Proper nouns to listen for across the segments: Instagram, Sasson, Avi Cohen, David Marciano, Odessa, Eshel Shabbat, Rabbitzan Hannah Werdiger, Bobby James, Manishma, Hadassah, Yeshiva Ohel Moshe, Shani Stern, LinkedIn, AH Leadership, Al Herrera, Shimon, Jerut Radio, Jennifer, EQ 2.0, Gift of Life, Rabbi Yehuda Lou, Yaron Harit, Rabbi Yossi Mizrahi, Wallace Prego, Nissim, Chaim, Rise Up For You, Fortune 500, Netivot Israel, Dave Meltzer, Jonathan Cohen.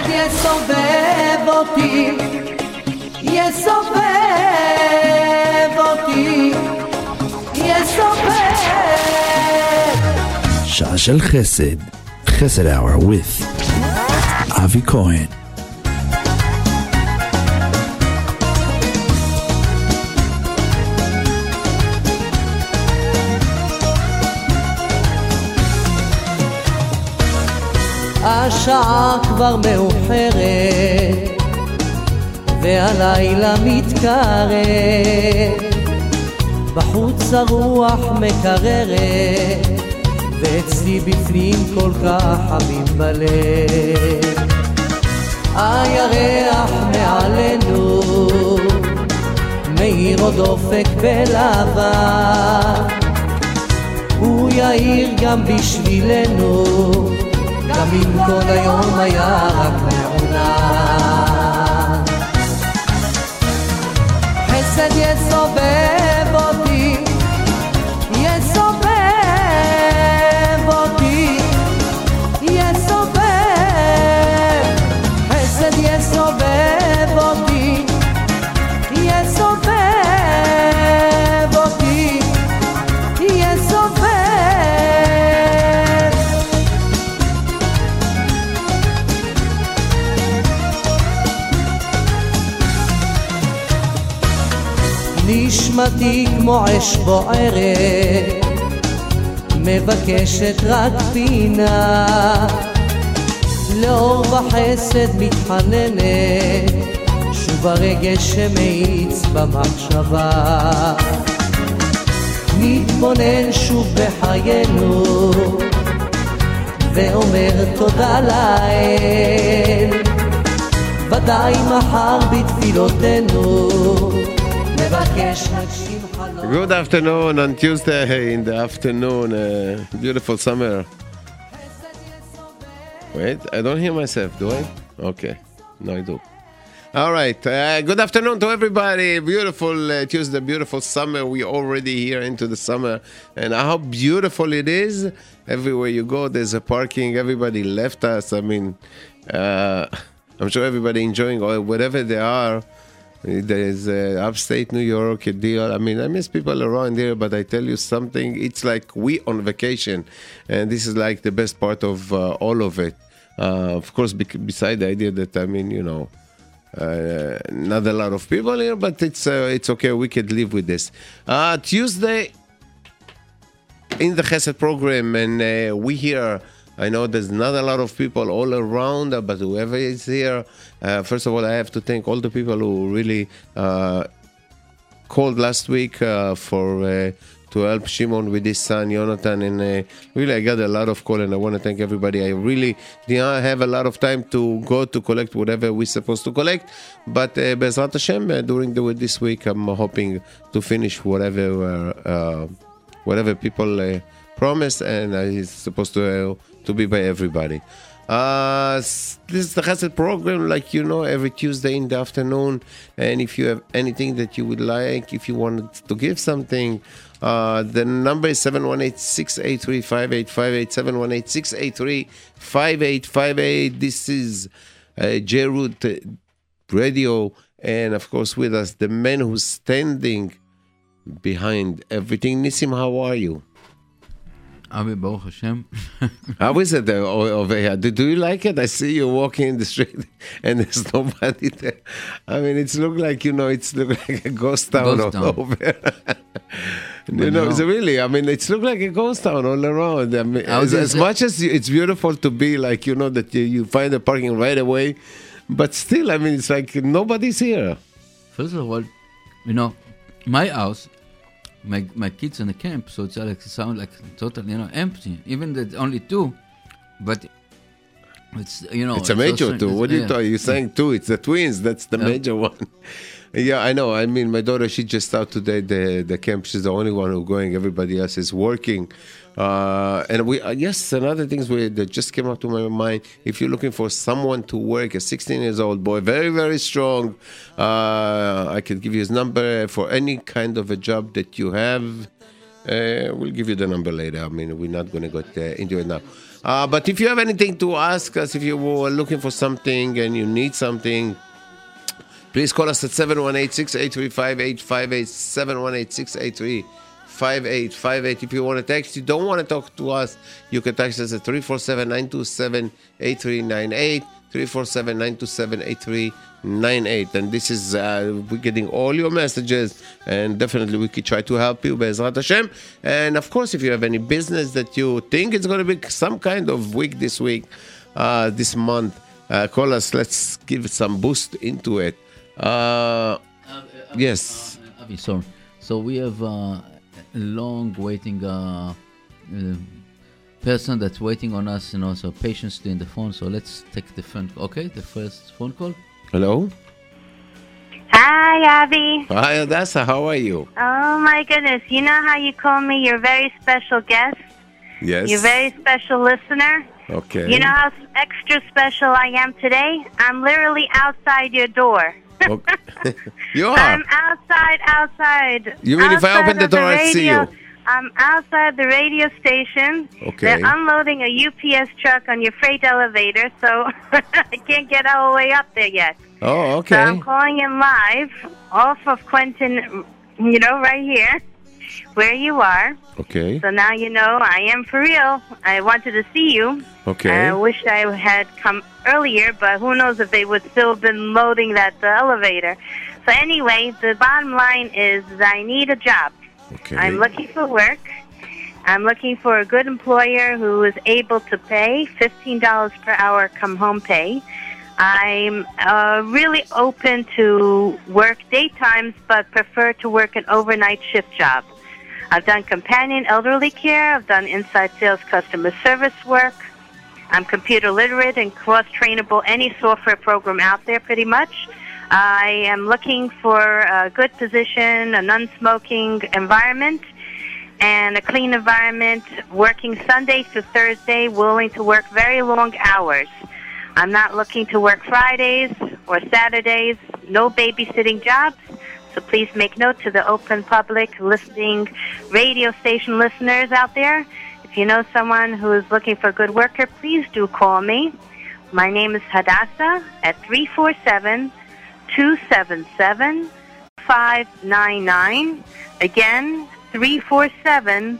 אשר יסובב אותי, יסובב אותי, יסובב. שעה של חסד, חסד hour with אבי כהן. השעה כבר מאוחרת והלילה מתקרב, בחוץ הרוח מקררת ואצלי בפנים כל כך חמים בלב. הירח מעלינו מאיר עוד אופק בלבן, הוא יאיר גם בשבילנו גם אם כל היום היה רק מעונן. חסד יסובב אותי, יסובב אותי, יסובב. חסד יסובב אותי, יסובב אותי, יסובב. נשמתי כמו אש בוערת, מבקשת רק פינה, לאור וחסד מתחננת, שוב הרגש שמאיץ במחשבה. מתבונן שוב בחיינו, ואומר תודה לאל, ודאי מחר בתפילותינו. Good afternoon on Tuesday in the afternoon, beautiful summer. Wait, I don't hear myself, do I? Okay, no I do. All right, good afternoon to everybody. Beautiful Tuesday, beautiful summer. We're already here into the summer. And how beautiful it is. Everywhere you go, there's a parking. Everybody left us. I mean, I'm sure everybody enjoying or whatever they are. There is upstate New York, a deal. I mean, I miss people around here, but I tell you something, it's like we on vacation. And this is like the best part of all of it. Of course, beside the idea that, I mean, you know, not a lot of people here, but it's okay. We could live with this. Tuesday in the Chesed program, and we here. I know there's not a lot of people all around, but whoever is here, first of all, I have to thank all the people who really called last week to help Shimon with his son, Jonathan, and really I got a lot of call, and I want to thank everybody. I really did not have a lot of time to go to collect whatever we're supposed to collect, but Bezrat Hashem, during this week, I'm hoping to finish whatever people promised, and it's supposed to be by everybody. This is the Chesed program, like you know, every Tuesday in the afternoon. And if you have anything that you would like, if you wanted to give something, the number is 718-683-5858, 718-683-5858. This is Jerut Radio. And of course with us, the man who's standing behind everything. Nissim, how are you? Abi, Baruch Hashem. How is it over here? Do you like it? I see you walking in the street and there's nobody there. I mean, it's look like, you know, it's look like a ghost town all over. You know, it's really, I mean, it's look like a ghost town all around. I mean, as much as it's beautiful to be like, you know, that you find the parking right away, but still, I mean, it's like nobody's here. First of all, you know, my house, my kids in the camp, so it's like sound like totally, you know, empty. Even that only two, but it's, you know, it's a major two. What are you saying? Two? It's the twins. That's the major one. Yeah, I know. I mean, my daughter, she just started today the camp. She's the only one who's going. Everybody else is working. And we yes, another things that just came up to my mind. If you're looking for someone to work, a 16-year-old boy, very, very strong. I can give you his number for any kind of a job that you have. We'll give you the number later. I mean, we're not going to get into it now. But if you have anything to ask us, if you were looking for something and you need something, please call us at 718-683-5858, 718-683-5858. If you want to text, you don't want to talk to us, you can text us at 347-927-8398, 347-927-8398. And this is, we're getting all your messages, and definitely we could try to help you, Be'ezrat Hashem. And of course, if you have any business that you think it's going to be some kind of week, this month, call us. Let's give some boost into it. Yes. Avi, sorry. So we have a long waiting person that's waiting on us, and also patiently in the phone. So let's take the phone. Okay, the first phone call. Hello. Hi, Avi. Hi, Odessa. How are you? Oh my goodness! You know how you call me your very special guest. Yes. Your very special listener. Okay. You know how extra special I am today? I'm literally outside your door. Okay. You are? I'm outside. You mean outside, if I open the door, I see you? I'm outside the radio station. Okay. They're unloading a UPS truck on your freight elevator, so I can't get all the way up there yet. Oh, okay. So I'm calling in live off of Quentin, you know, right here. Where you are. Okay. So now you know I am for real. I wanted to see you. Okay. I wish I had come earlier, but who knows if they would still have been loading that elevator. So anyway, the bottom line is I need a job. Okay. I'm looking for work. I'm looking for a good employer who is able to pay $15 per hour come home pay. I'm really open to work daytimes, but prefer to work an overnight shift job. I've done companion elderly care. I've done inside sales customer service work. I'm computer literate and cross-trainable any software program out there pretty much. I am looking for a good position, a non-smoking environment, and a clean environment, working Sunday through Thursday, willing to work very long hours. I'm not looking to work Fridays or Saturdays, no babysitting jobs. So please make note to the open public listening, radio station listeners out there. If you know someone who is looking for a good worker, please do call me. My name is Hadassah at 347-277-599. Again, 347-277-0599.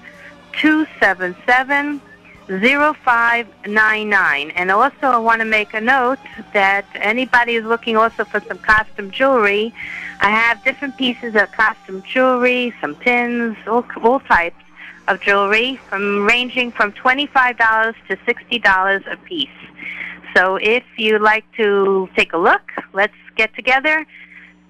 And also I want to make a note that anybody who's looking also for some costume jewelry, I have different pieces of costume jewelry, some pins, all types of jewelry, ranging from $25 to $60 a piece. So if you'd like to take a look, let's get together,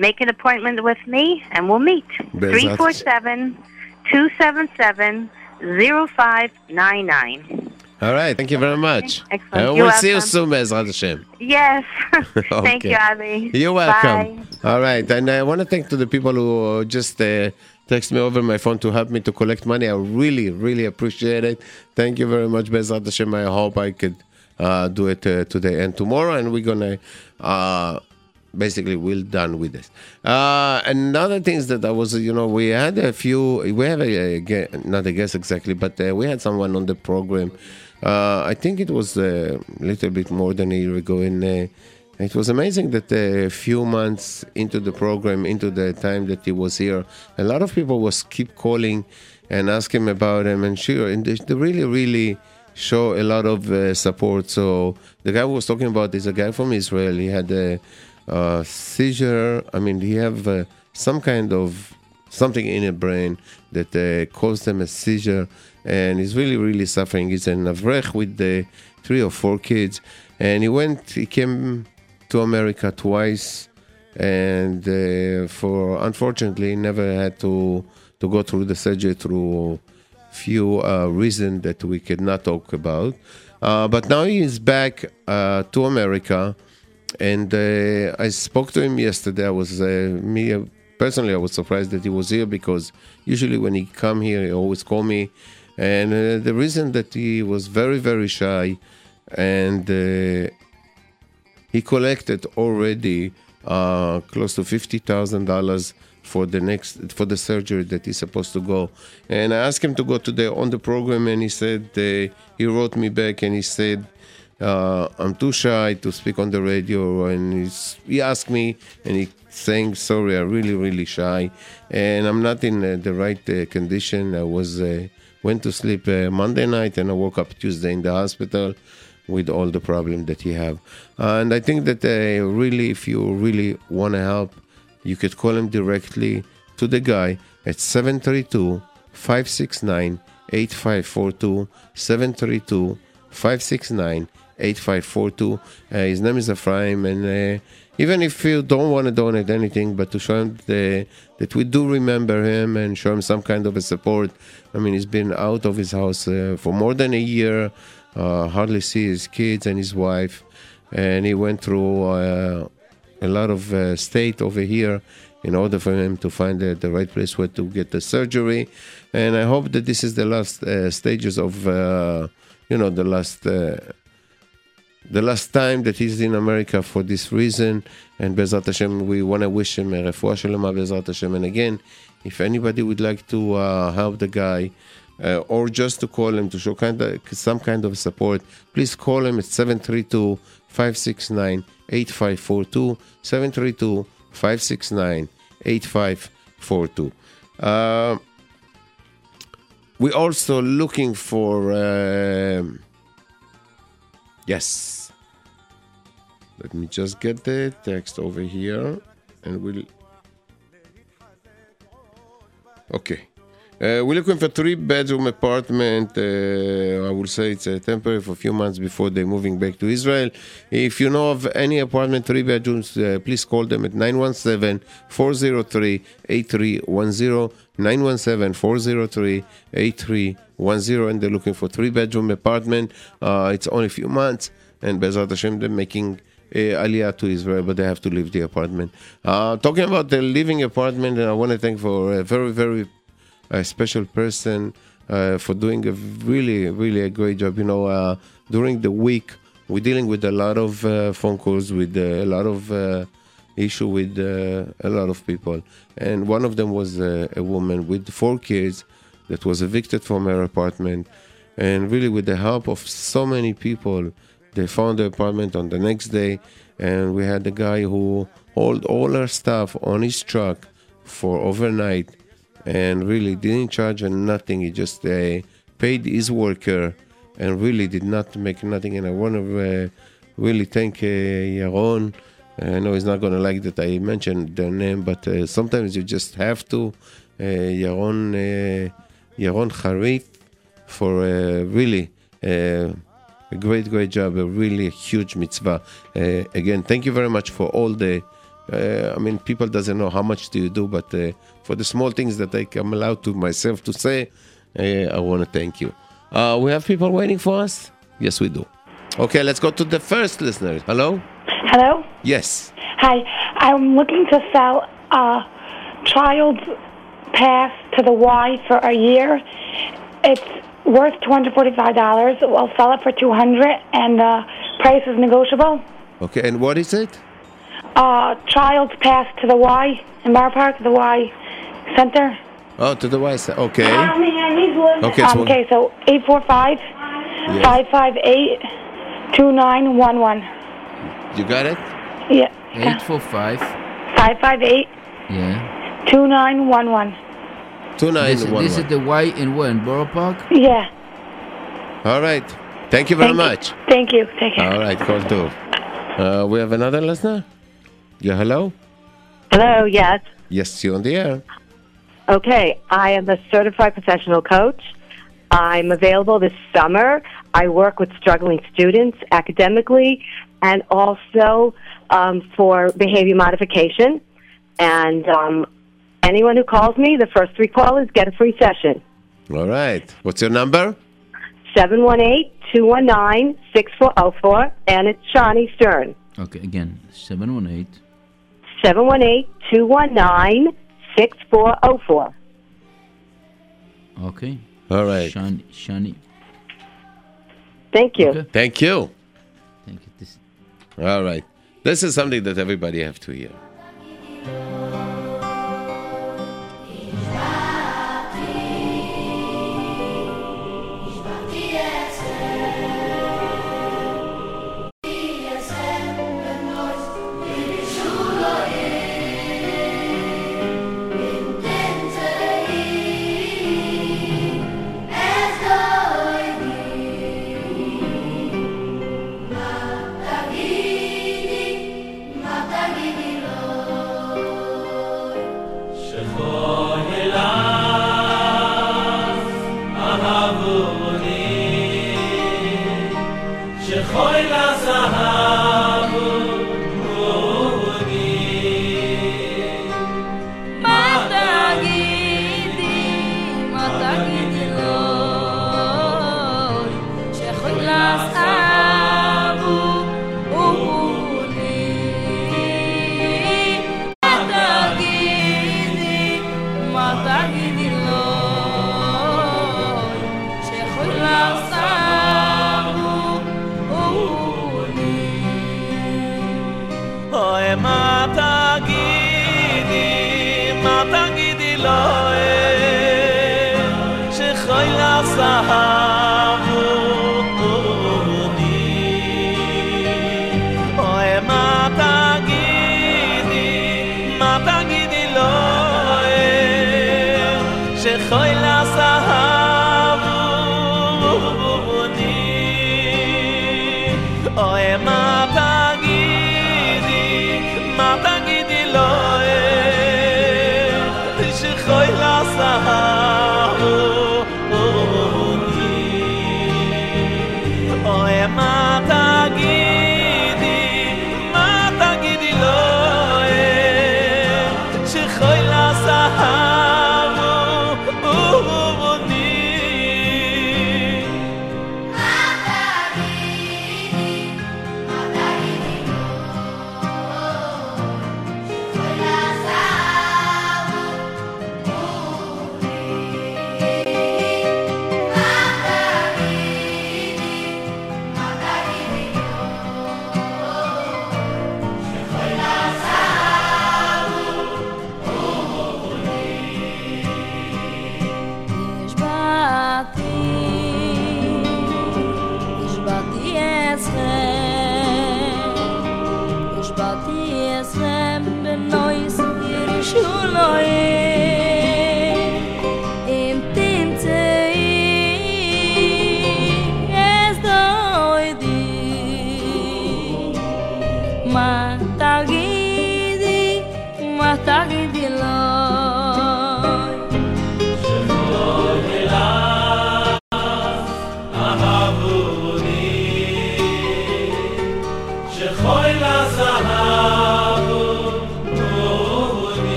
make an appointment with me, and we'll meet. 347-277-0599. All right. Thank you very much. Excellent. We'll see you soon, Bezrat Hashem. Yes. Okay. Thank you, Avi. You're welcome. Bye. All right. And I want to thank to the people who just text me over my phone to help me to collect money. I really, really appreciate it. Thank you very much, Bezrat Hashem. I hope I could do it today and tomorrow. And we're going to... basically, we're done with this. Another things that I was, you know, we had a few, we have a not a guest exactly, but we had someone on the program. I think it was a little bit more than a year ago. And it was amazing that a few months into the program, into the time that he was here, a lot of people was keep calling and ask him about him. And sure, and they really, really show a lot of support. So the guy who was talking about is a guy from Israel. He had a seizure. I mean, they have some kind of something in a brain that caused them a seizure, and he's really, really suffering. He's an avrech with 3 or 4 kids, and he came to America twice, and unfortunately never had to go through the surgery through few reasons that we could not talk about. But now he is back to America. And I spoke to him yesterday. I was surprised that he was here, because usually when he come here, he always call me. And the reason that he was very, very shy, and he collected already close to $50,000 for the surgery that he's supposed to go. And I asked him to go today on the program, and he said, he wrote me back and he said, I'm too shy to speak on the radio. And he asked me, and he's saying, sorry, I'm really, really shy, and I'm not in the right condition. I went to sleep Monday night, and I woke up Tuesday in the hospital with all the problem that he have. And I think that really, if you really want to help, you could call him directly to the guy at 732-569-8542, 732-569-8542. 8542. His name is Ephraim, and even if you don't want to donate anything, but to show him that we do remember him and show him some kind of a support. I mean, he's been out of his house for more than a year, hardly see his kids and his wife, and he went through a lot of state over here in order for him to find the right place where to get the surgery. And I hope that this is the last stages of, the last time that he's in America for this reason. And Bezrat Hashem, we want to wish him a refuah shelema, Bezrat Hashem. And again, if anybody would like to help the guy, or just to call him to show some kind of support, please call him at 732-569-8542, 732-569-8542. We're also looking for... Yes. Let me just get the text over here, and we'll... Okay. We're looking for 3-bedroom apartment. I would say it's temporary for a few months before they're moving back to Israel. If you know of any apartment, 3 bedrooms, please call them at 917-403-8310, 917-403-8310, and they're looking for 3-bedroom apartment. It's only a few months, and Bezrat Hashem, they're making Aliyah to Israel, but they have to leave the apartment. Talking about the living apartment, I want to thank for a very, very special person for doing a really, really a great job. You know, during the week, we're dealing with a lot of phone calls, with a lot of issue with a lot of people. And one of them was a woman with 4 kids that was evicted from her apartment. And really, with the help of so many people, they found the apartment on the next day. And we had a guy who hauled all her stuff on his truck for overnight, and really didn't charge her nothing. He just paid his worker and really did not make nothing. And I want to really thank Yaron. I know he's not going to like that I mentioned their name, but sometimes you just have to. Yaron Harit for really a great, great job, a really huge mitzvah. Again, thank you very much for all the... I mean, people doesn't know how much do you do, but for the small things that I'm allowed to myself to say, I want to thank you. We have people waiting for us? Yes, we do. Okay, let's go to the first listener. Hello? Hello? Yes. Hi, I'm looking to sell a child's pass to the Y for a year. It's worth $245. I'll sell it for $200, and the price is negotiable. Okay, and what is it? Child's pass to the Y in Bar Park, the Y Center. Oh, to the Y Center. Okay. Okay, so 845-558-2911. You got it? Yeah. 845-558. Yeah. 2911. 2911. This is the Y in where? In Borough Park? Yeah. All right. Thank you very much. Thank you. Take care. All right. Call two. We have another listener. Yeah, hello? Hello, yes. Yes, you're on the air. Okay, I am a certified professional coach. I'm available this summer. I work with struggling students academically and also for behavior modification. And anyone who calls me, the first 3 callers get a free session. All right. What's your number? 718-219-6404, and it's Shani Stern. Okay, again, 718. 718-219-6404. Okay. All right. Shani. Thank you. Okay. Thank you. All right. This is something that everybody have to hear.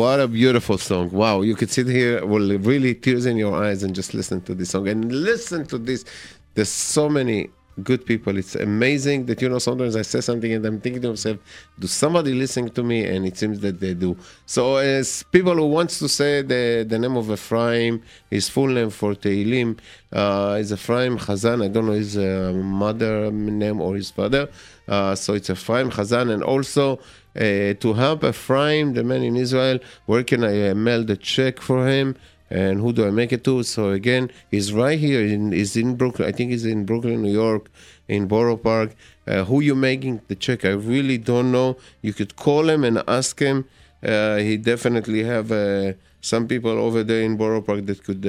What a beautiful song. Wow, you could sit here with really tears in your eyes and just listen to this song. And listen to this. There's so many good people. It's amazing that, you know, sometimes I say something and I'm thinking to myself, do somebody listen to me? And it seems that they do. So as people who wants to say the name of Ephraim, his full name for Tehillim is Ephraim Hazan. I don't know his mother name or his father. So it's Ephraim Hazan. And also to help Ephraim, the man in Israel, where can I mail the check for him? And who do I make it to? So again, he's right here. He's in Brooklyn. I think he's in Brooklyn, New York, in Borough Park. Who you making the check? I really don't know. You could call him and ask him. He definitely have some people over there in Borough Park that could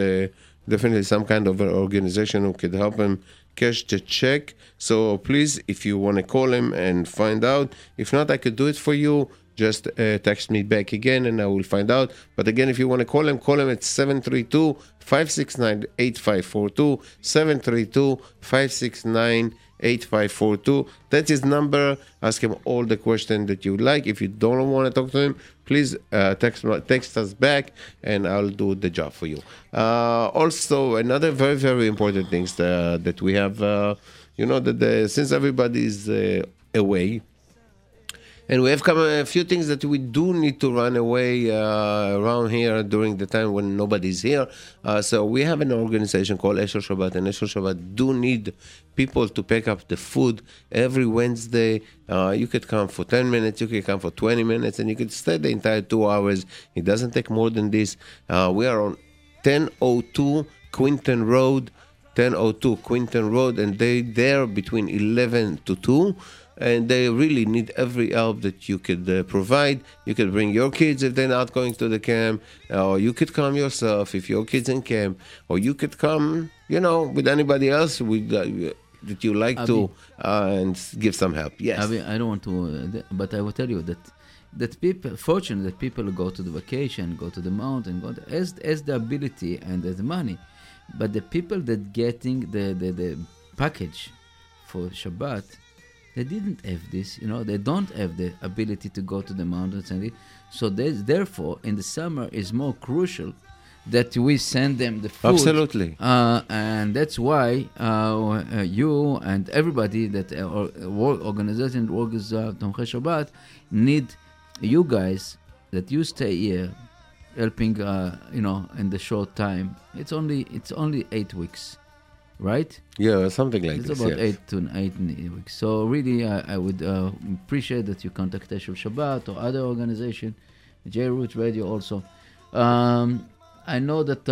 definitely some kind of an organization who could help him cash the check. So please, if you want to call him and find out. If not, I could do it for you. Just text me back again and I will find out. But again, if you want to call him at 732-569-8542, 8542. That's his number. Ask him all the questions that you like. If you don't want to talk to him, please text us back, and I'll do the job for you. Also, another very, very important thing that we have, since everybody is away, and we have come a few things that we do need to run away around here during the time when nobody's here. So we have an organization called Eshel Shabbat, and Eshel Shabbat do need people to pick up the food every Wednesday. You could come for 10 minutes, you could come for 20 minutes, and you could stay the entire 2 hours. It doesn't take more than this. We are on 1002 Quinton Road, 1002 Quinton Road, and they're there between 11 to 2. And they really need every help that you could provide. You could bring your kids if they're not going to the camp, or you could come yourself if your kids in camp, or you could come, with anybody else with that you like, Abi, to and give some help. Yes, Abi, I don't want to, but I will tell you that people, fortunate that people go to the vacation, go to the mountain, as the ability and as the money, but the people that getting the package for Shabbat. They didn't have this, They don't have the ability to go to the mountains, and so therefore, in the summer, is more crucial that we send them the food. Absolutely, and that's why you and everybody that organization works Tonche Shabbat need you guys that you stay here, helping. In the short time, it's only 8 weeks. Right? Yeah, something like this. It's about 8 to 9 weeks. So really, I would appreciate that you contact Eshel Shabbat or other organization, Jerut Radio also. I know that. I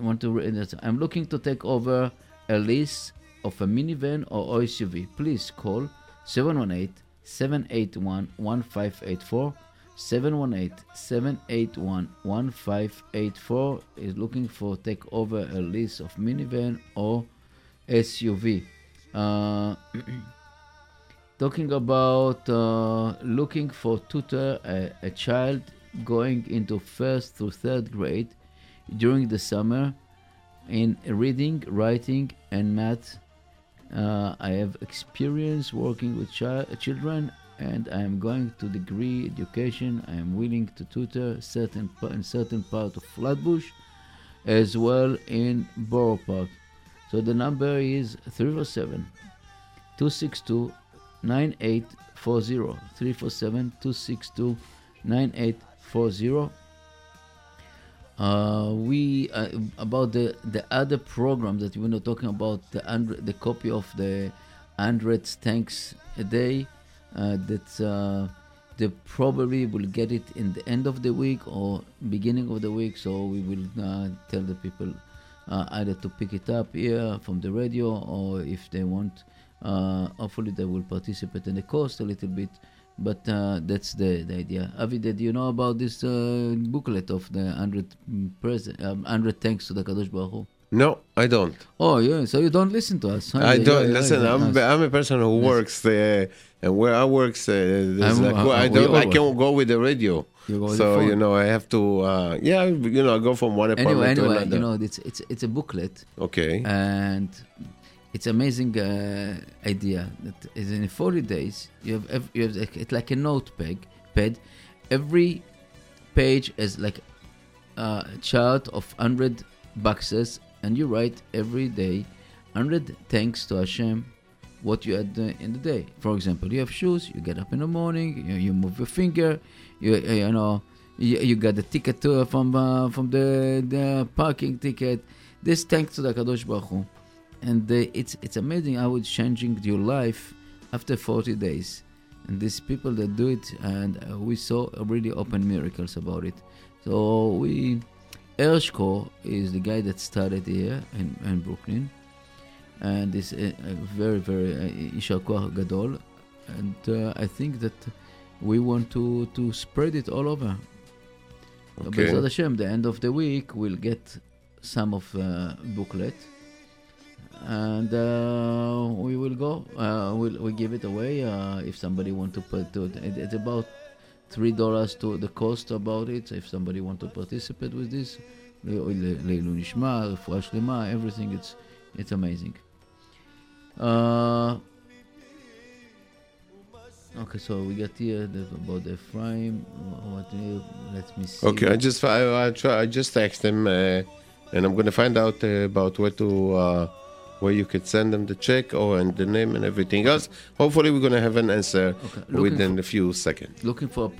want to read this. I'm looking to take over a lease of a minivan or SUV. Please call 718-781-1584. 718-781-1584 is looking for take over a lease of minivan or SUV. Talking about looking for tutor, a child going into 1st through 3rd grade during the summer in reading, writing, and math. I have experience working with children. And I am going to degree education. I am willing to tutor in certain part of Flatbush, as well in Borough Park. So the number is 347-262-9840. 347-262-9840. We about the other program that we're not talking about, the copy of the 100 tanks a day. That they probably will get it in the end of the week or beginning of the week, so we will tell the people either to pick it up here from the radio, or if they want, hopefully they will participate in the course a little bit, but that's the idea. Avi, did you know about this booklet of the 100 thanks to the Kadosh Baruch Hu? No, I don't. Oh, yeah. So you don't listen to us? Huh? I don't listen. I'm a person who works, and where I work, I can't go with the radio. I have to. I go from one apartment to another. It's a booklet. Okay. And it's amazing idea that is in 40 days you have it's like a notepad. Every page is like a chart of 100 boxes. And you write every day 100 thanks to Hashem what you had in the day. For example, you have shoes, you get up in the morning, you move your finger, you got the ticket from the parking ticket. This thanks to the Kadosh Baruch Hu. And it's amazing how it's changing your life after 40 days. And these people that do it, and we saw really open miracles about it. So Ershko is the guy that started here in Brooklyn, and is a very, very Ishar Koach Gadol, and I think that we want to spread it all over. Okay. Bezrat Hashem, the end of the week, we'll get some of booklet, and we will go. We'll give it away if somebody want to put it. It's about $3 to the cost about it. If somebody wants to participate with this, Leilu Nishma, Refuah Shlema, everything, it's amazing. Okay, so we got here about Ephraim. What you, let me see. Okay, I just text him, and I'm gonna find out about where you could send them the check and the name and everything else. Hopefully, we're gonna have an answer within a few seconds. Looking for a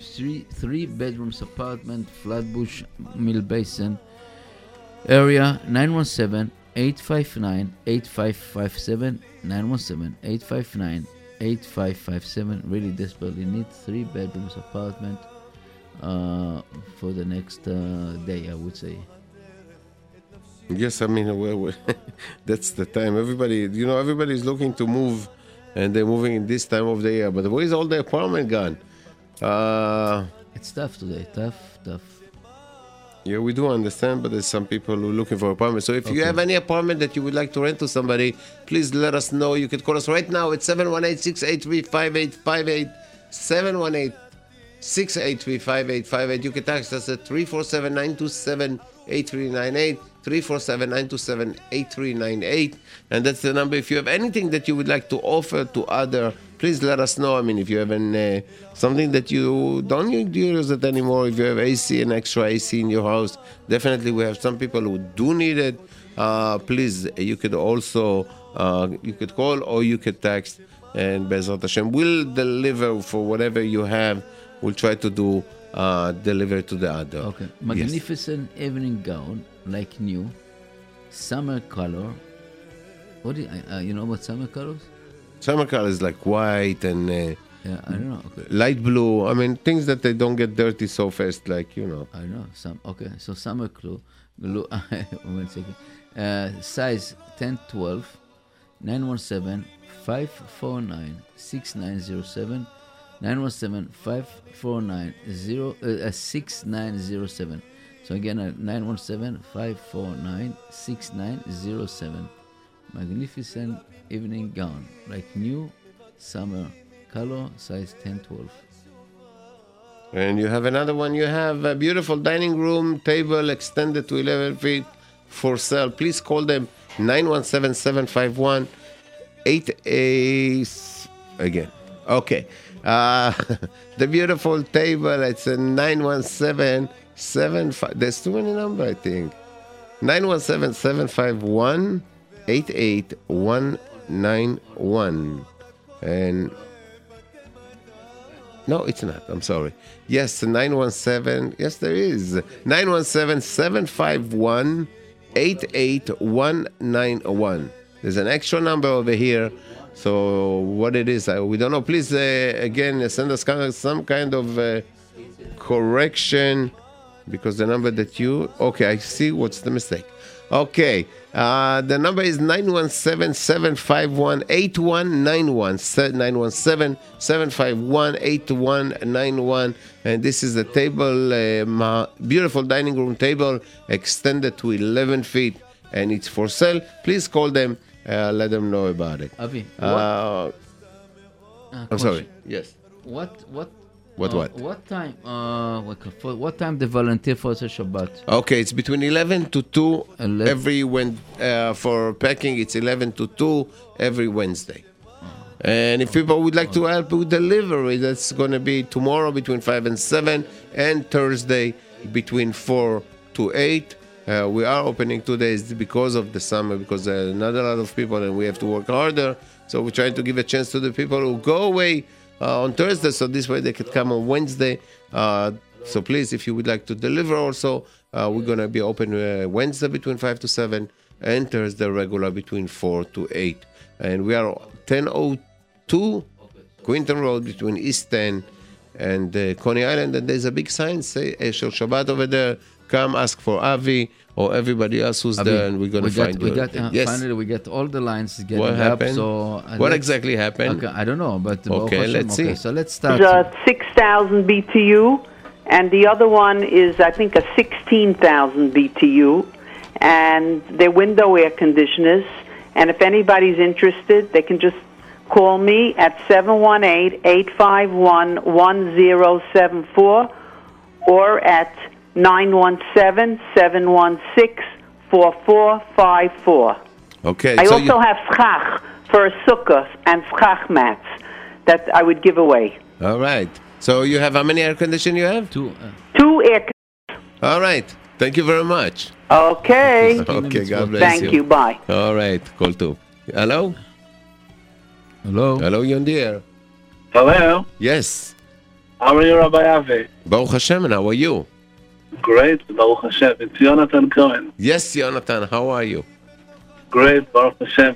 three bedrooms apartment, Flatbush Mill Basin area, 917-859-8557, 917-859-8557. Really desperately need 3 bedrooms apartment for the next day, I would say. Yes, I mean, that's the time. Everybody's looking to move, and they're moving in this time of the year. But where is all the apartment gone? It's tough today. Tough. Yeah, we do understand, but there's some people who are looking for apartments. So if you have any apartment that you would like to rent to somebody, please let us know. You can call us right now at 718-683-5858, 718-683-5858. You can text us at 347-927-8398, 347-927-8398. And that's the number. If you have anything that you would like to offer to other, please let us know. I mean, if you have an, something that you don't use it anymore, if you have AC, an extra AC in your house, definitely we have some people who do need it. Please, you could also, you could call or you could text, and Bezrat Hashem will deliver for whatever you have. We'll try to do deliver to the other. Okay. Magnificent evening gown, like new, summer color. What do you, you know about summer colors? Summer colors like white and I don't know. Okay. Light blue. I mean, things that they don't get dirty so fast, like, you know. I know. Okay, so summer blue. One second. Size 10-12, 917-549-6907, 917-549-6907. So again, 917-549-6907. Magnificent evening gown, like new, summer color, size 10-12. And you have another one. You have a beautiful dining room table extended to 11 feet for sale. Please call them 917-751-88 again. Okay. The beautiful table, it's a 917-75. There's too many numbers, I think. 917-751 88191. And no, it's not. I'm sorry. Yes, 917. Yes, there is 917-751-88191. There's an extra number over here. So what it is, we don't know. Please again send us some kind of correction, because the number that you I see what's the mistake. Okay, the number is 917-751-8191. 917-751-8191. And this is the table, beautiful dining room table, extended to 11 feet, and it's for sale. Please call them, let them know about it. Avi, I'm sorry. Yes. What time? What time they volunteer for the Shabbat? Okay, it's between 11 to 2 every for packing. It's 11 to 2 every Wednesday. And if people would like to help with delivery, that's going to be tomorrow between 5 and 7, and Thursday between 4 to 8. We are opening 2 days because of the summer, because there are not a lot of people, and we have to work harder. So we're trying to give a chance to the people who go away on Thursday, so this way they could come on Wednesday. So please, if you would like to deliver also, we're going to be open Wednesday between 5 to 7 and Thursday regular between 4 to 8. And we are 1002 Quinton Road between East 10 and Coney Island. And there's a big sign, say Eshel Shabbat over there. Come ask for Avi or everybody else who's Avi, there, and we're going to find you. Finally, we got all the lines getting what happened? So what exactly happened? Okay, I don't know, but let's see. So let's start. There's a 6,000 BTU, and the other one is, I think, a 16,000 BTU, and they're window air conditioners. And if anybody's interested, they can just call me at 718-851-1074 or at 917-716-4454. Okay. I also have schach for a sukkah and schach mats that I would give away. All right. So you have how many air conditioning you have? Two air conditioning. All right. Thank you very much. Okay. Okay, God bless you. Thank you. Bye. All right. Call two. Hello? Hello? Hello, you're on the air. Hello? Yes. How are you, Rabbi Avi? Baruch Hashem, and how are you? Great, Baruch Hashem. It's Jonathan Cohen. Yes, Jonathan, how are you? Great, Baruch Hashem.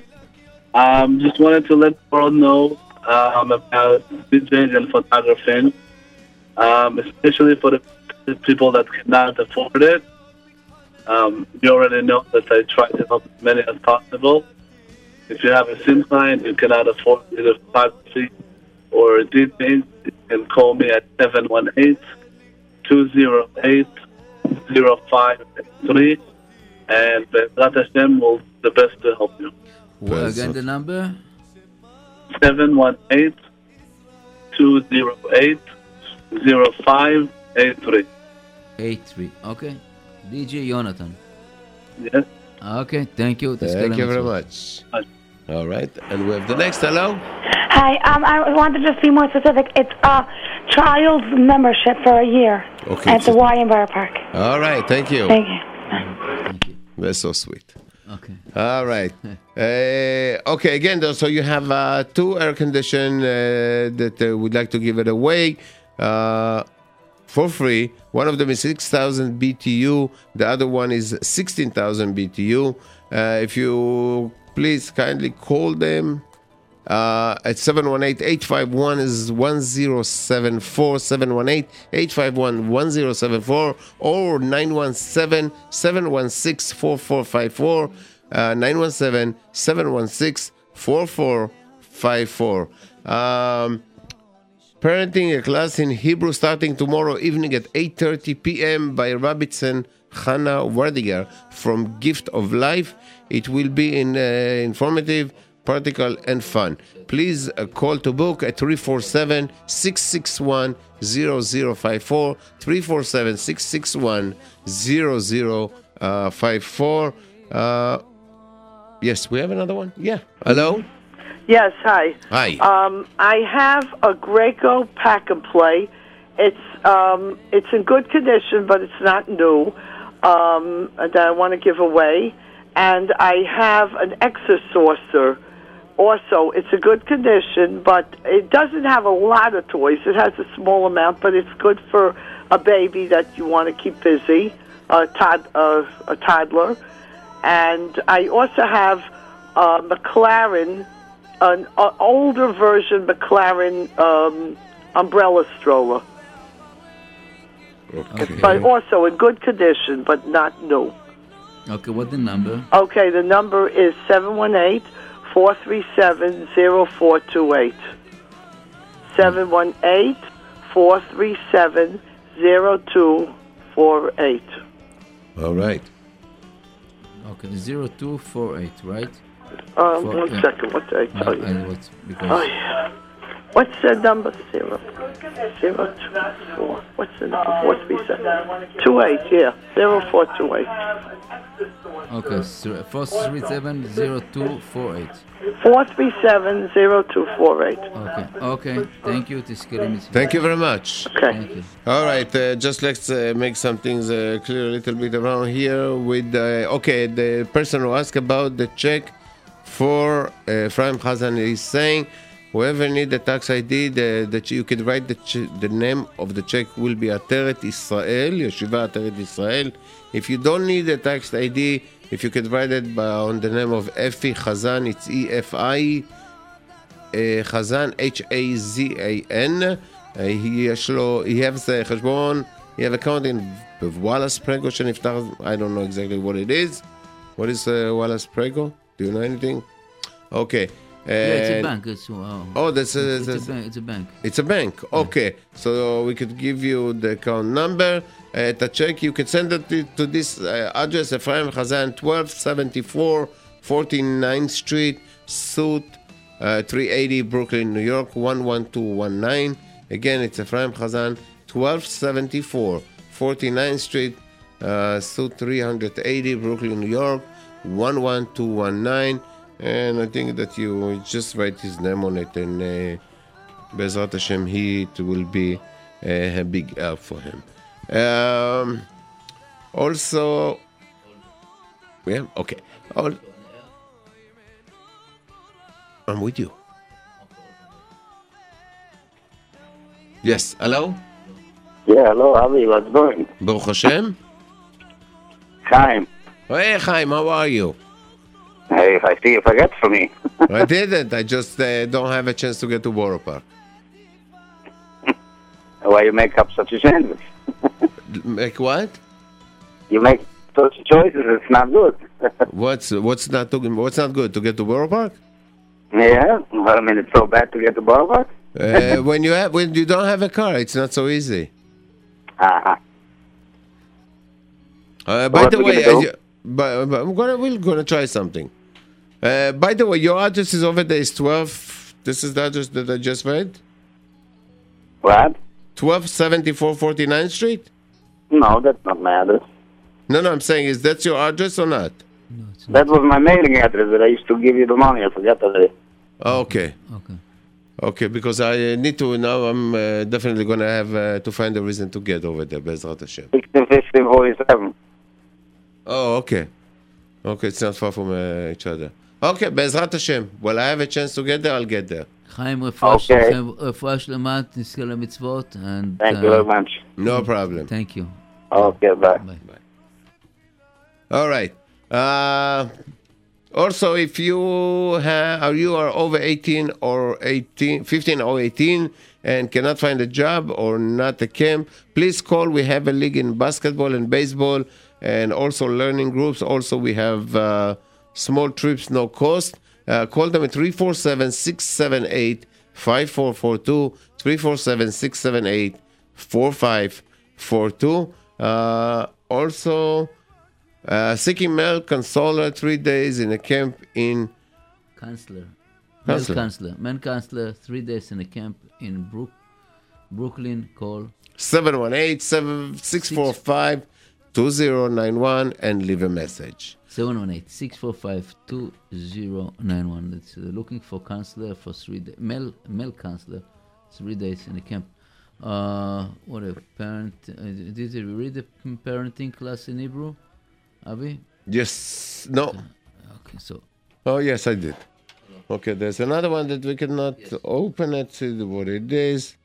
Just wanted to let the world know about DJs and photography, especially for the people that cannot afford it. You already know that I try to help as many as possible. If you have a simcha and you cannot afford either photography or a DJ, you can call me at 718-208-0583, and B'ezrat Hashem will the best to help you. Well, again, the number? 718-208-0583. 83, okay. DJ Jonathan. Yes. Okay, thank you. Thank you very much. All right, and we have the next. Hello? Hi, I wanted to be more specific. It's child's membership for a year at the Y in Borough Park. All right, thank you. Thank you. Thank you. That's so sweet. Okay. All right. Okay, again, though, so you have two air condition that would like to give it away for free. One of them is 6,000 BTU. The other one is 16,000 BTU. If you please kindly call them. At 718-851-1074, 718-851-1074, or 917-716-4454, 917-716-4454. Parenting a class in Hebrew starting tomorrow evening at 8:30 p.m. by Rabbitzan Hannah Werdiger from Gift of Life. It will be informative, practical, and fun. Please call to book at 347-661-0054, 347-661-0054. Yes, we have another one? Yeah. Hello? Yes, hi. Hi. I have a Greco Pack and Play. It's in good condition, but it's not new, that I want to give away. And I have an Exorcist. Also, it's a good condition, but it doesn't have a lot of toys. It has a small amount, but it's good for a baby that you want to keep busy, a toddler. And I also have McLaren, an older version McLaren umbrella stroller. Okay. But also in good condition, but not new. Okay, what's the number? Okay, the number is 718- 437-0428. 718-437-0248. All right. Okay, 0248, right? One second. What did I tell you? What's the number? 024. What's the number? 437. 28. Yeah. 0428. Okay. 437-0248. 437-0248. Okay. Okay. Thank you. Thank you very much. Okay. Thank you. All right. Just let's make some things clear a little bit around here. With the person who asked about the check for Ephraim Hazan is saying, whoever need the tax ID, that you can write the name of the check will be Ataret Israel, Yeshiva Ataret Israel. If you don't need the tax ID, if you can write it on the name of Efi Hazan, it's EFI Hazan, Hazan. He has a cheshbon, he has account in Wallace Prego. I don't know exactly what it is. What is Wallace Prego? Do you know anything? Okay. Yeah, it's a bank. It's a bank. It's a bank. Okay, so we could give you the account number. The check you could send it to this address: Ephraim Hazan, 1274 49th Street, Suite 380, Brooklyn, New York 11219. Again, it's Ephraim Hazan, 1274 49th Street, Suite 380, Brooklyn, New York 11219, and I think that you just write his name on it, and Bezrat Hashem, it will be a big help for him. Also, yeah, okay. I'm with you. Yes, hello? Yeah, hello, Avi, what's going? Baruch Hashem? Chaim. Hey, Chaim, how are you? Hey, I see you forget for me. I didn't. I just don't have a chance to get to Borough Park. Why you make up such a sandwich? Make what? You make such choices, it's not good. What's not good? To get to Borough Park? Yeah, I mean, it's so bad to get to Borough Park. When you don't have a car, it's not so easy. Uh-huh. By the way, we're gonna try something. By the way, your address is over there is 12. This is the address that I just read. What? 1274 49th Street. No, that's not my address. No, I'm saying is that's your address or not? No, not. That was my mailing address that I used to give you the money. I forgot already. Okay, because I need to now. I'm definitely going to have to find a reason to get over there, Bezrat Hashem. 165047. Oh, okay. Okay, it's not far from each other. Okay, Bezrat Hashem. Well, I have a chance to get there, I'll get there. Chaim, refresh lemat, niskeh lemitzvot, and thank you very much. No problem. Thank you. Okay, bye. All right. Also, if you are over 18 or 18, 15 or 18 and cannot find a job or not a camp, please call. We have a league in basketball and baseball and also learning groups. Also, we have small trips, no cost. Call them at 347-678-5442, 347-678-4542. Also... seeking male counselor 3 days in a camp in counselor 3 days in a camp in Brooklyn. Call 718-645-2091 and leave a message. 718-645-2091. That's looking for counselor for 3 days, male counselor 3 days in a camp. What a parent. Did you read the parenting class in Hebrew, Avi? Yes. No. Okay, so. Oh, yes, I did. Okay, there's another one that we cannot open. Let's see what it is.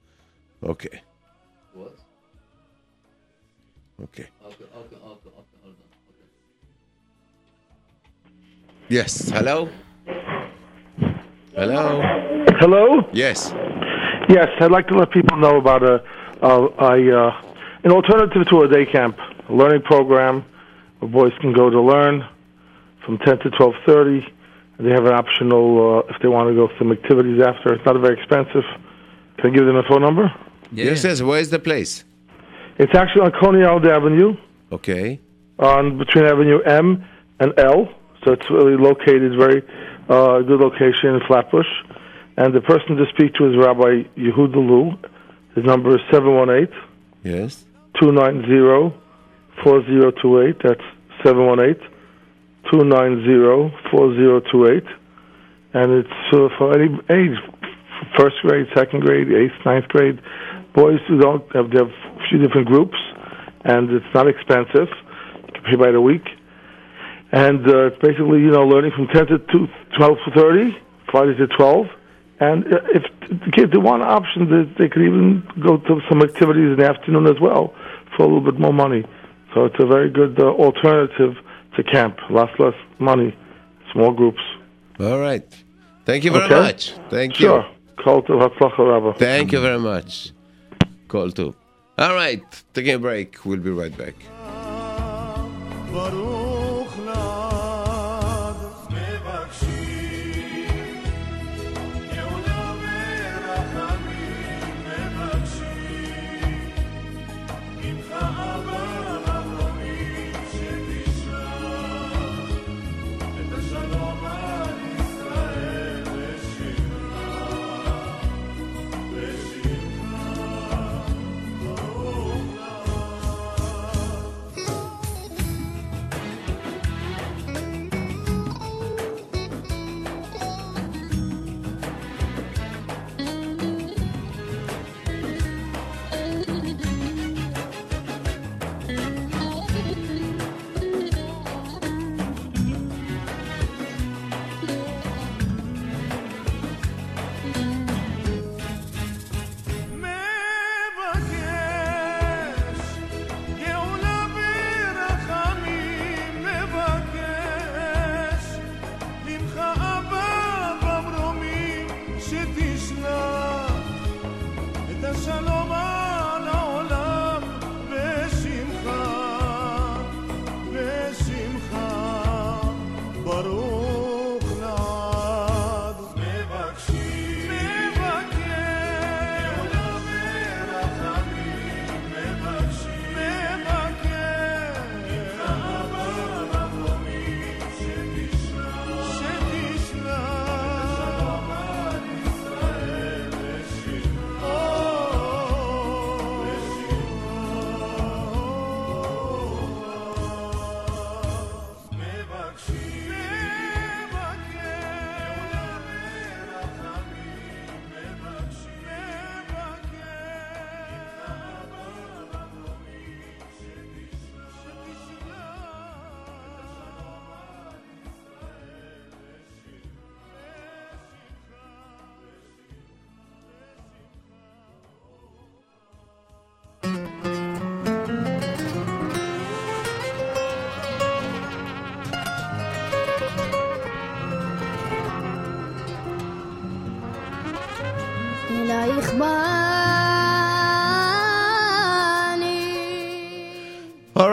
Okay. What? Okay. Okay. Hold on. Okay. Yes. Hello? Yes. Yes, I'd like to let people know about an alternative to a day camp, a learning program. Boys can go to learn from 10 to 12:30. They have an optional if they want to go some activities after. It's not very expensive. Can I give them a phone number? Yes. Where is the place? It's actually on Coney Island Avenue. Okay. On between Avenue M and L. So it's really located, very good location in Flatbush. And the person to speak to is Rabbi Yehuda Lou. His number is 718. Yes. 290-4028. That's 718-290-4028, and it's for any age, first grade, second grade, eighth, ninth grade. Boys who don't have, they have a few different groups, and it's not expensive. You can pay by the week, and it's basically learning from 10 to 12:30, Friday to 12. And if the kids want an option, they could even go to some activities in the afternoon as well for a little bit more money. So it's a very good alternative to camp. Less money, small groups. All right. Thank you very much. Thank you. Call to Hatzlacha Rabba. Thank you very much. Call to. All right. Taking a break. We'll be right back.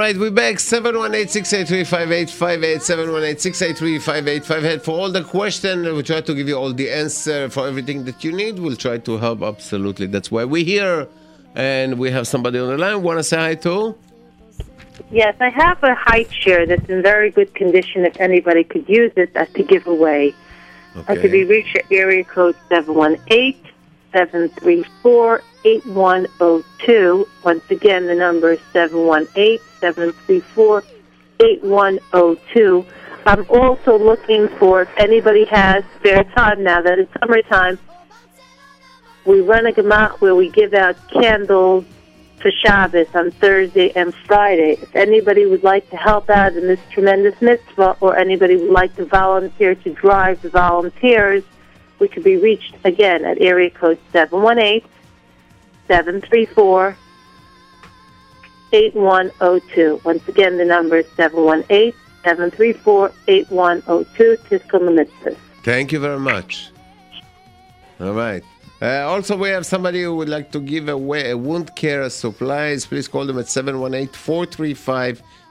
right, we're back. 718-683-5858, 718-683-5858. For all the questions, we try to give you all the answer for everything that you need. We'll try to help, absolutely. That's why we're here. And we have somebody on the line. Want to say hi to? Yes, I have a high chair that's in very good condition. If anybody could use it, that's to give away. Okay. I could be reached at area code 718-734-8102. Once again, the number is 718-734-8102. I'm also looking for, if anybody has spare time now that it's summertime, we run a gemach where we give out candles for Shabbos on Thursday and Friday. If anybody would like to help out in this tremendous mitzvah, or anybody would like to volunteer to drive the volunteers, we could be reached again at area code 718-734-8102. Once again, the number is 718-734-8102. Tiskum and mitzvahs. Thank you very much. All right. Also, we have somebody who would like to give away a wound care supplies. Please call them at 718-435-8339,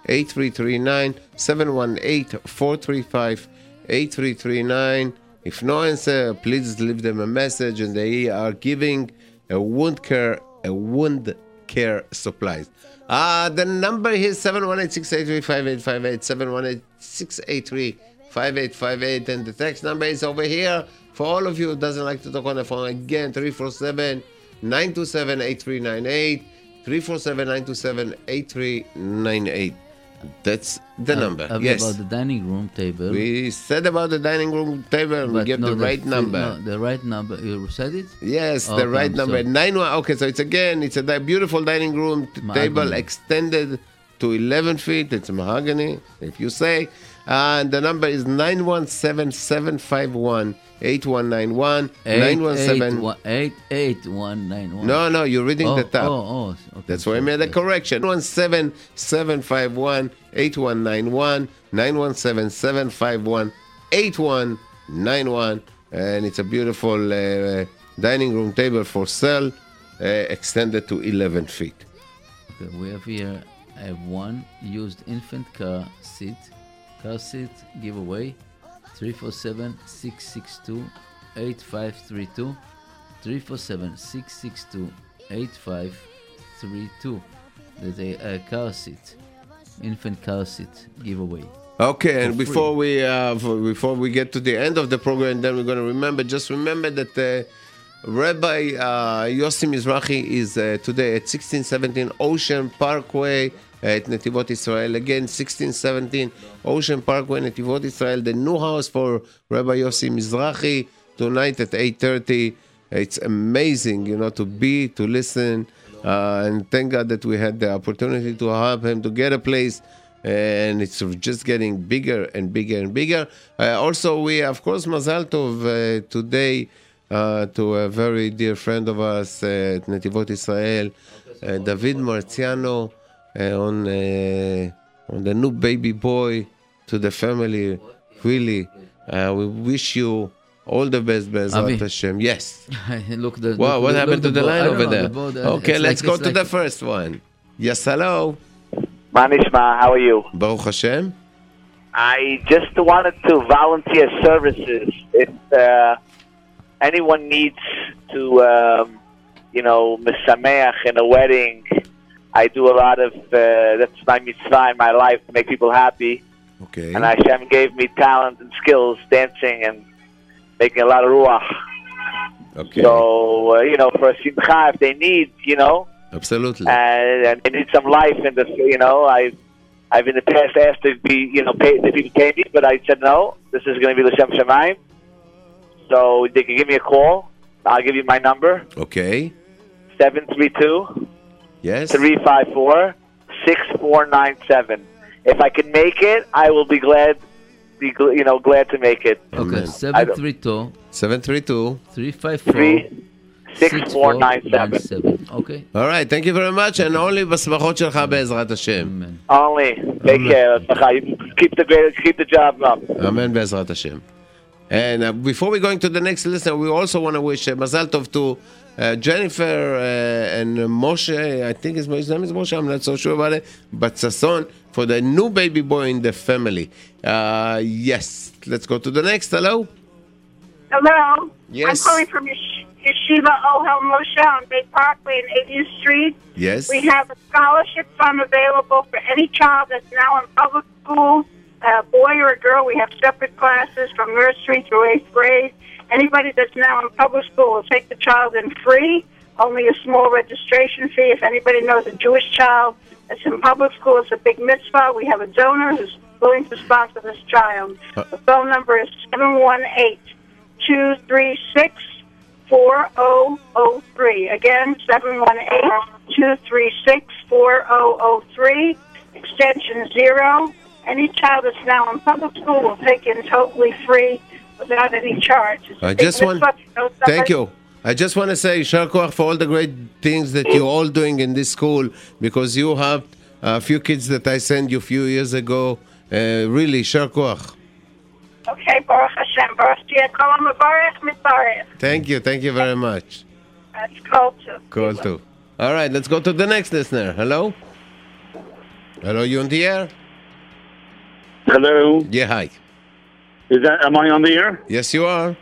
718-435-8339. If no answer, please leave them a message, and they are giving a wound care supplies. The number here is 718-683-5858, 718-683-5858, and the text number is over here. For all of you who doesn't like to talk on the phone, again, 347-927-8398, 347-927-8398. That's the number. Yes. About the dining room table. We said about the dining room table, and we gave the right number. No, the right number. You said it? Yes, okay, the right number. 91. Okay, so it's a beautiful dining room table extended to 11 feet. It's mahogany, if you say. And the number is 917-751-8191. 88191. No, you're reading the top. Okay, that's why I made a correction. 917-751-8191. 917-751-8191. And it's a beautiful dining room table for sale, extended to 11 feet. Okay, we have here a one used infant car seat giveaway. 347-662-8532, 347-662-8532. There's a car seat, infant car seat giveaway. Okay, and before we get to the end of the program, then we're going to remember that Rabbi Yossi Mizrahi is today at 1617 Ocean Parkway at Netivot Israel. Again, 1617 Ocean Parkway, Netivot Israel, the new house for Rabbi Yossi Mizrahi, tonight at 8:30. It's amazing, to listen. And thank God that we had the opportunity to help him to get a place. And it's just getting bigger and bigger and bigger. Also, we, of course, Mazal Tov today to a very dear friend of ours at Netivot Israel, David Marciano, on the new baby boy, to the family. Really, we wish you all the best, Bezrat Hashem. Yes. What happened to the line over there? Okay, let's go to the first one. Yes, hello. Manishma, how are you? Baruch Hashem. I just wanted to volunteer services. If anyone needs to, mesameach in a wedding, I do a lot of, that's my mitzvah in my life, to make people happy. Okay. And Hashem gave me talent and skills, dancing and making a lot of ruach. Okay. So, for a simcha, if they need, Absolutely. And they need some life in this, I've in the past asked to be, if people pay me, but I said no, this is going to be L'Shem Shamayim. So they can give me a call. I'll give you my number. Okay. 732. Yes. 354-6497. If I can make it, I will be glad. Glad to make it. Okay. 732. 732. 354-6497. Okay. All right. Thank you very much, and only basmachot shelcha be'ezrat Hashem. Only. Take care. Keep the job up. Amen. Be'ezrat Hashem. And before we going to the next listener, we also want to wish Mazal Tov to Jennifer and Moshe, I think his name is Moshe, I'm not so sure about it, but Sasson for the new baby boy in the family. Yes, let's go to the next. Hello? Hello. Yes. I'm calling from Yeshiva Ohel Moshe on Bay Parkway and 80th Street. Yes. We have a scholarship fund available for any child that's now in public school, a boy or a girl. We have separate classes from nursery through 8th grade. Anybody that's now in public school will take the child in free, only a small registration fee. If anybody knows a Jewish child that's in public school, it's a big mitzvah. We have a donor who's willing to sponsor this child. The phone number is 718-236-4003. Again, 718-236-4003, extension 0. Any child that's now in public school will take in totally free without any charge. Thank you. I just want to say, Yishar Koach, for all the great things that you're all doing in this school, because you have a few kids that I sent you a few years ago. Really, Yishar Koach. Okay, Baruch Hashem, Baruch Kolam Baruch Mitzareh. Thank you very much. That's cool too. Cool too. All right, let's go to the next listener. Hello? Hello, you on the air? Hello? Yeah, hi. Am I on the air? Yes, you are.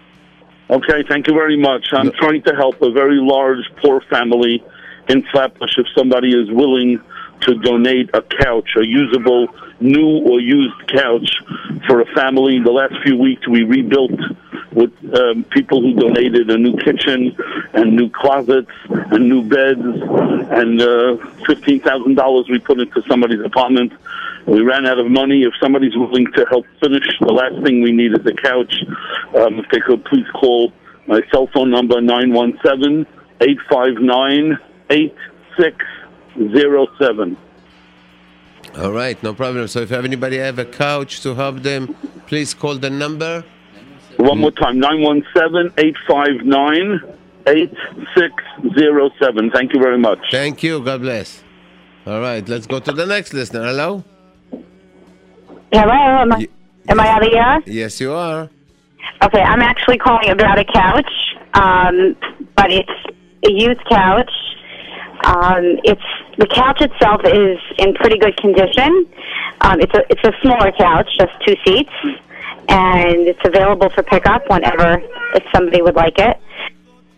Okay, thank you very much. I'm trying to help a very large, poor family in Flatbush. If somebody is willing to donate a couch, a usable, new or used couch for a family. The last few weeks we rebuilt with people who donated a new kitchen and new closets and new beds, and $15,000 we put into somebody's apartment. We ran out of money. If somebody's willing to help finish, the last thing we need is a couch. If they could please call my cell phone number, 917-859-8607. All right, no problem. So if anybody have a couch to help them, please call the number. One more time, 917-859-8607. Thank you very much. Thank you. God bless. All right, let's go to the next listener. Hello? Hello, am I on the air? Yes, you are. Okay, I'm actually calling about a couch, but it's a youth couch. The couch itself is in pretty good condition. It's a smaller couch, just 2 seats, and it's available for pickup whenever if somebody would like it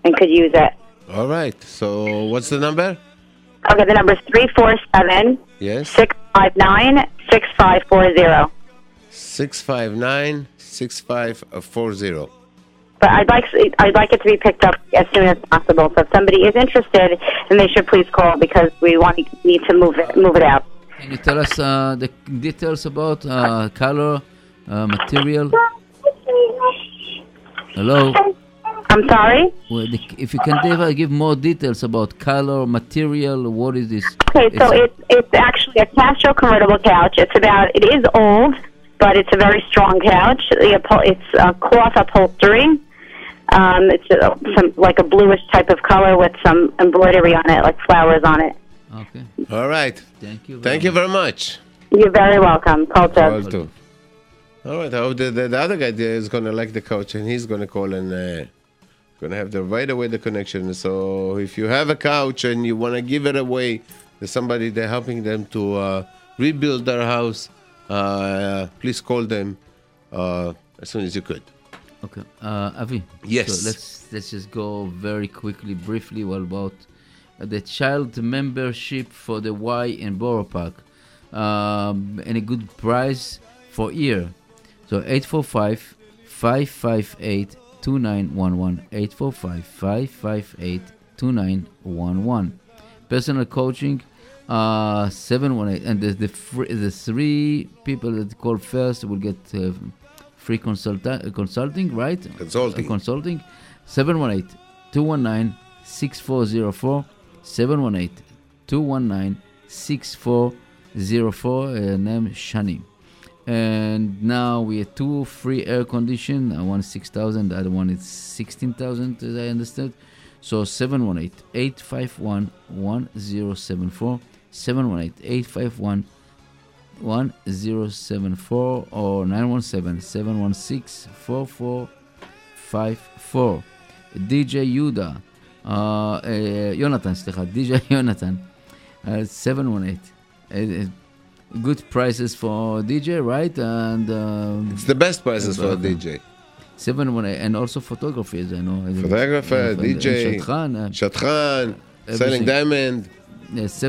and could use it. All right. So what's the number? Okay, the number is 347. Yes. 659-6540. 659-6540. But I'd like it to be picked up as soon as possible. So if somebody is interested, then they should please call, because we need to move it out. Can you tell us the details about color, material? Hello? I'm sorry? Well, if you can give more details about color, material, what is this? Okay, so it's actually a Castro convertible couch. It is old, but it's a very strong couch. It's a cloth upholstery. It's like a bluish type of color with some embroidery on it, like flowers on it. Okay. All right. Thank you very much. You're very welcome. Call too. All right. I hope the other guy there is going to like the couch, and he's going to call and going to have right away the connection. So if you have a couch and you want to give it away to somebody, they're helping them to rebuild their house, please call them as soon as you could. Okay, Avi. Yes. So let's just go very quickly, briefly. What about the child membership for the Y in Borough Park, and a good price for year? So 845-558-2911. 845-558-2911. Personal coaching, 718. And the three people that call first will get free consulting, right? Consulting. 718-219-6404. 718-219-6404. Name Shani. And now we have two free air condition. One is 6,000. The other one is 16,000, as I understood. So 718-851-1074. 718-851-1074 or 917-716-4454. DJ Yuda, יונתן, סליחה, דיג'יי יונתן, 718. Good prices for DJ, right? And it's the best prices for DJ. 718, and also photographers, I know. Photographer, DJ, Shatran, selling diamond. Yes,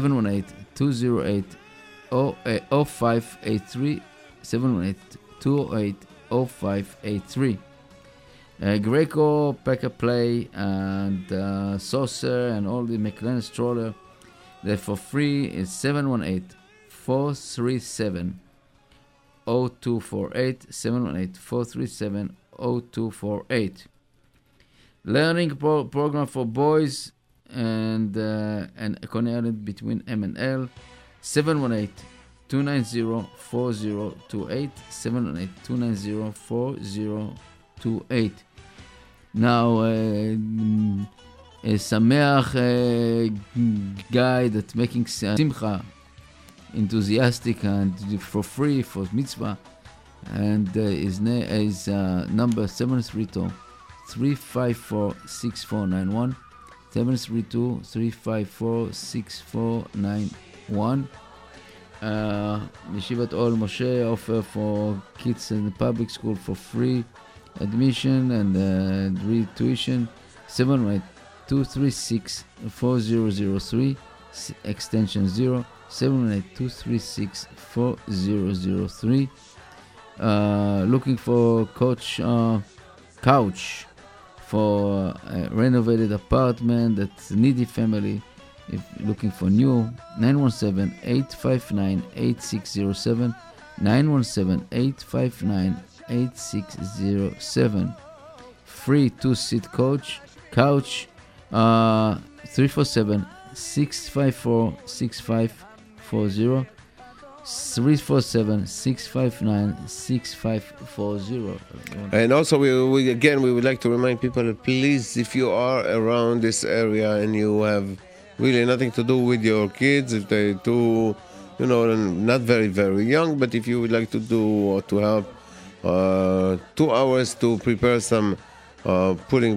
718-208-0583. 718-208-0583. Greco, Packer Play, and Saucer, and all the McLaren stroller. They're for free. It's 718-437-0248. 718-437-0248. Learning program for boys and Coney Island between M and L. 718-290-4028. 718-290-4028. Now, a sameach guy that making simcha, enthusiastic and for free for mitzvah, and his name is number 732-354-6491. 732-354-6491. Yeshiva Ohel Moshe offer for kids in the public school for free admission and free tuition. 718-236-4003 extension 0. 718-236-4003. Looking for coach couch for a renovated apartment that's needy family. If looking for new, 917-859-8607. 917-859-8607. Free two-seat couch 347-654-6540. 347-659-6540. And also we again we would like to remind people, please, if you are around this area and you have really nothing to do with your kids, if they too, you know, not very young, but if you would like to do or to help 2 hours to prepare some putting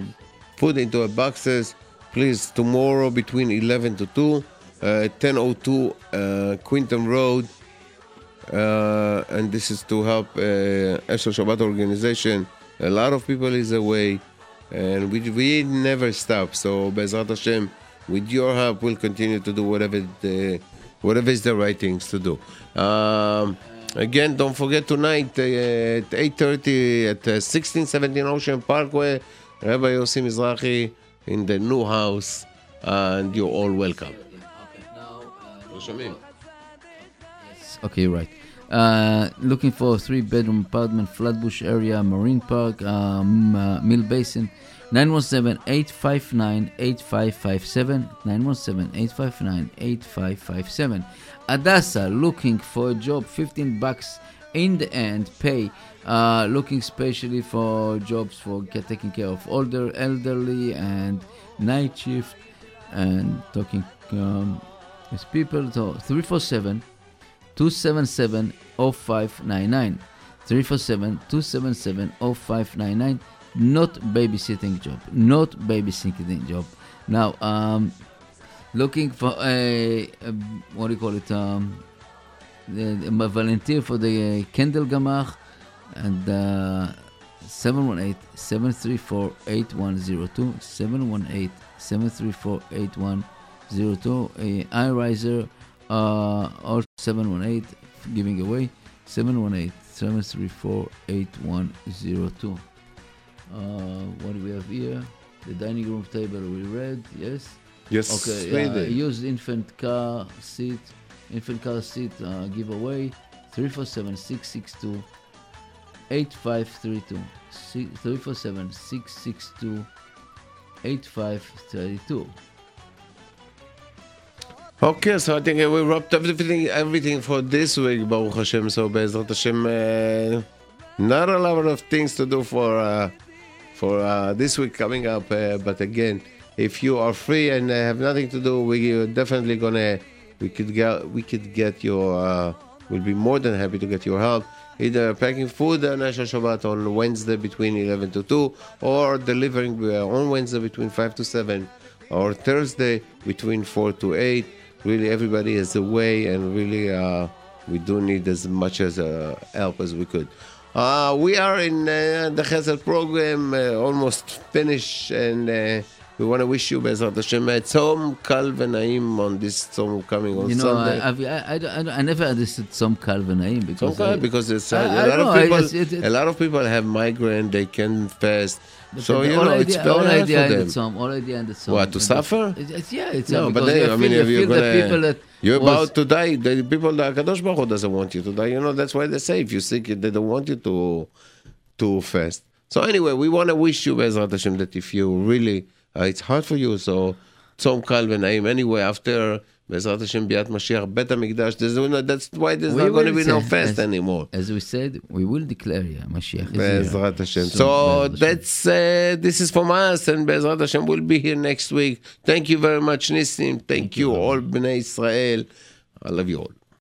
food into a boxes, please, tomorrow between 11 to 2, 1002 Quinton Road, and this is to help Eshel Shabbat organization. A lot of people is away, and we never stop. So Bezrat Hashem, with your help, we'll continue to do whatever is the right things to do. Again, don't forget tonight at 8:30 at 1617 Ocean Parkway, Rabbi Yossi Mizrahi in the new house, and you're all welcome. Okay, now, yes, okay, right. Looking for a 3-bedroom apartment, Flatbush area, Marine Park, Mill Basin. 917-859-8557. 917-859-8557. Hadassah, looking for a job, $15 in the end pay. Looking specially for jobs for taking care of older elderly and night shift and talking with people. So 347-277-0599. 347-277-0599. Not babysitting job. Now, looking for a what do you call it? A volunteer for the Kendall Gamach, and 718-734-8102. 718-734-8102. iRiser, or 718 giving away. 718-734-8102. What do we have here? The dining room table we read, yes? Yes. Okay, used infant car seat giveaway, 347-662-8532. 347-662-8532. Okay, so I think we wrapped up everything for this week, Baruch Hashem. So Be'ezrat Hashem, not a lot of things to do for this week coming up, but again, if you are free and have nothing to do, we're definitely gonna we could get your we'll be more than happy to get your help, either packing food on Eshel Shabbat on Wednesday between 11 to 2, or delivering on Wednesday between 5 to 7, or Thursday between 4 to 8. Really, everybody is away, and really we do need as much as help as we could. We are in the Chesed program, almost finished, and we want to wish you Bezrat Hashem Tzom Kal V'Naim on this Tzom coming on Sunday. I never understood Tzom Kal V'Naim because it's a lot of people have migraine, they can't fast. But so you know, it's all idea for them. All idea and the song. What to suffer? You're about to die. The people that Kadosh Baruch Hu doesn't want you to die. You know, that's why they say if you sick, they don't want you to fast. So anyway, we want to wish you Bezrat Hashem that if you really it's hard for you, so Tzom Kal V'Naim. Anyway, after Bezrat Hashem Biat Mashiach Bet Hamikdash, that's why there's not going to be no fast anymore. As we said, we will declare Mashiach is Bezrat Hashem. So that's this is from us, and Bezrat Hashem will be here next week. Thank you very much, Nissim. Thank you all, Bnei Israel. I love you all.